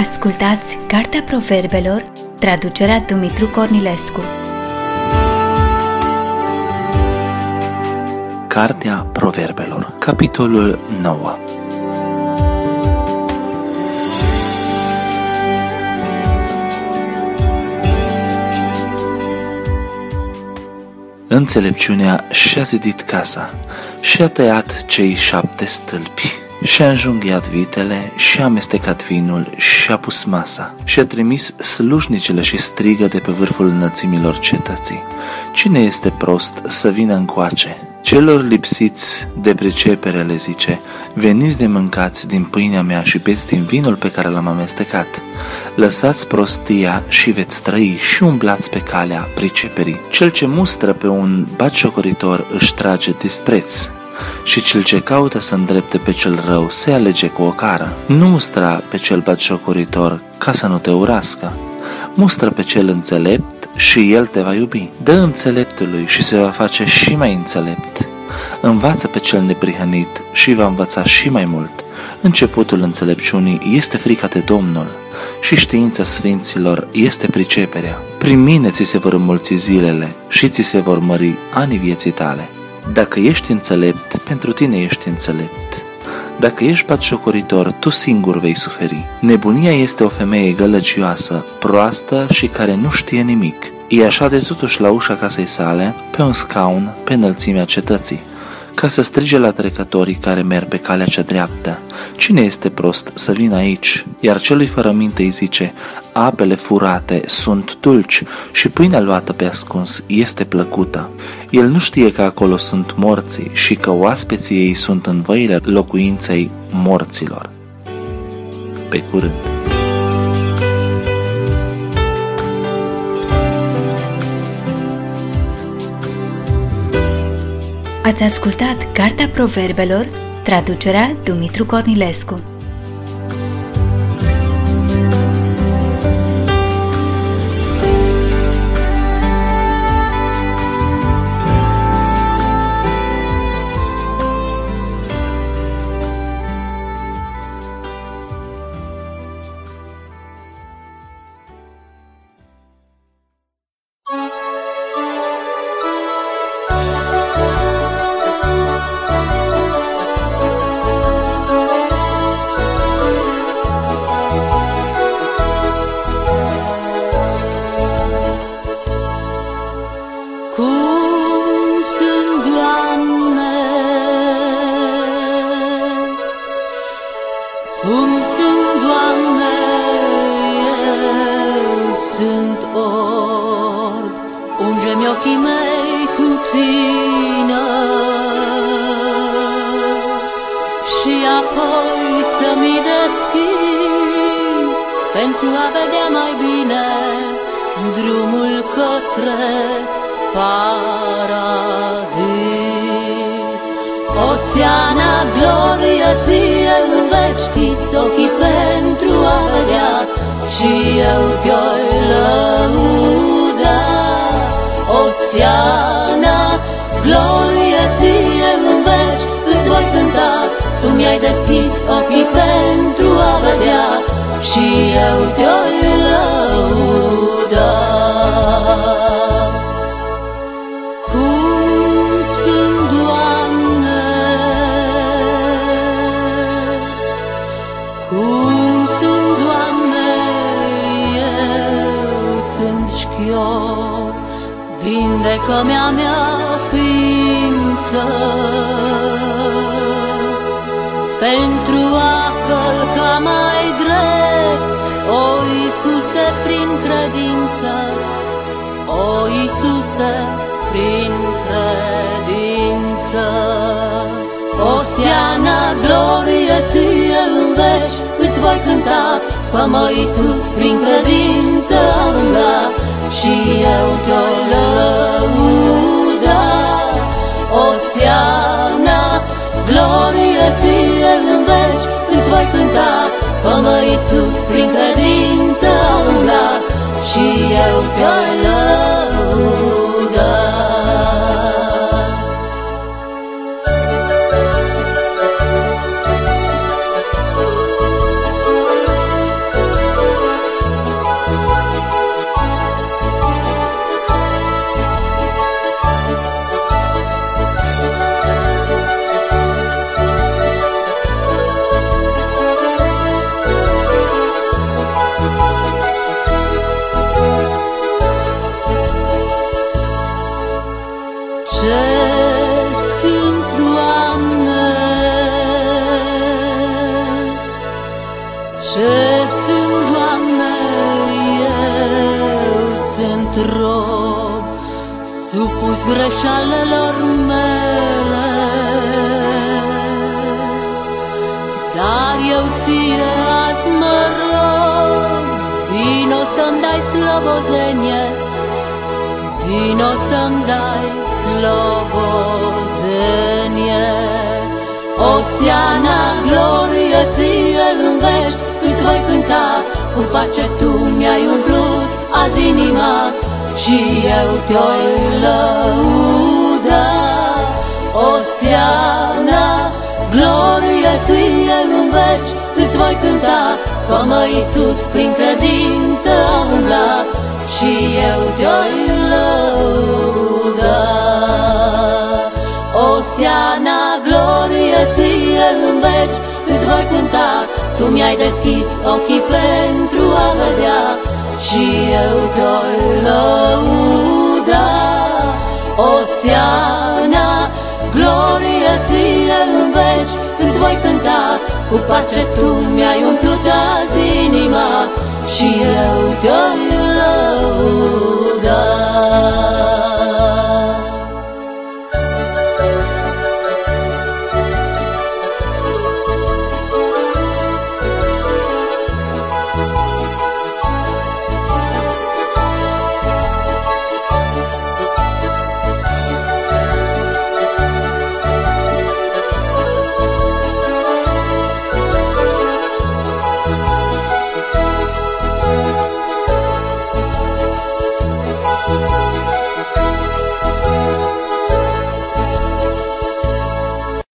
Ascultați Cartea Proverbelor, traducerea Dumitru Cornilescu. Cartea Proverbelor, capitolul 9. Înțelepciunea și-a zidit casa și-a tăiat cei 7 stâlpi. Și-a înjunghiat vitele, și-a amestecat vinul, și-a pus masa, și-a trimis slușnicile și strigă de pe vârful înălțimilor cetății. Cine este prost să vină încoace? Celor lipsiți de pricepere le zice: veniți de mâncați din pâinea mea și beți din vinul pe care l-am amestecat. Lăsați prostia și veți trăi și umblați pe calea priceperii. Cel ce mustră pe un batjocoritor își trage dispreț, și cel ce caută să îndrepte pe cel rău se alege cu o cară. Nu mustra pe cel batjocoritor ca să nu te urască. Mustră pe cel înțelept și el te va iubi. Dă înțeleptului și se va face și mai înțelept. Învață pe cel neprihănit și va învăța și mai mult. Începutul înțelepciunii este frica de Domnul și știința sfinților este priceperea. Prin mine ți se vor înmulți zilele și ți se vor mări anii vieții tale. Dacă ești înțelept, pentru tine ești înțelept. Dacă ești batjocoritor, tu singur vei suferi. Nebunia este o femeie gălăgioasă, proastă și care nu știe nimic. E așa de totuși la ușa casei sale, pe un scaun, pe înălțimea cetății, ca să strige la trecătorii care merg pe calea cea dreaptă: cine este prost să vină aici? Iar celui fără minte îi zice: apele furate sunt dulci și pâinea luată pe ascuns este plăcută. El nu știe că acolo sunt morții și că oaspeții ei sunt în văile locuinței morților. Pe curând! Ați ascultat Cartea Proverbelor, traducerea Dumitru Cornilescu. Pentru a vedea mai bine drumul către paradis. Oseana, glorie ție în veci, închizi ochii pentru a vedea și eu te-o-i lăuda. Oseana, glorie ție în veci, îți voi cânta, tu mi-ai deschis ochii pentru a vedea și eu te-o-i lăuda. Cum sunt, Doamne, cum sunt, Doamne, eu sunt șchior, vindecă-mea mea ființă, pentru a călca mai drept, o Iisuse, prin credință, o Iisuse, prin credință. Oseana, glorie ție în veci, îți voi cânta, fă, mă, Iisus, prin credință am umblat și eu te-o lăuda. Oseana, glorie ție în veci, îți voi cânta, fă-mă, Iisus, prin credință am umblat și eu te-o-i lăuda. sunt, Doamne, eu sunt rob, supus greșalelor mele, dar eu ție azi mă rog, vino să-mi dai slobozenie, vino să-mi dai slobozenie. Osiana, glorie ție în vești, îți voi cânta, cu pace tu mi-ai umplut azi inima și eu te-oi lăuda. Osiana, glorie ție în veci, îți voi cânta, Doamne Iisus prin credință am umblat și eu te-oi lăuda. Osiana, glorie ție în veci, îți voi cânta, tu mi-ai deschis ochii pentru a vedea și eu te-oi lăuda. Osiana, glorie ție în veci, îți voi cânta, cu pace tu mi-ai umplut azi inima și eu te-oi lăuda.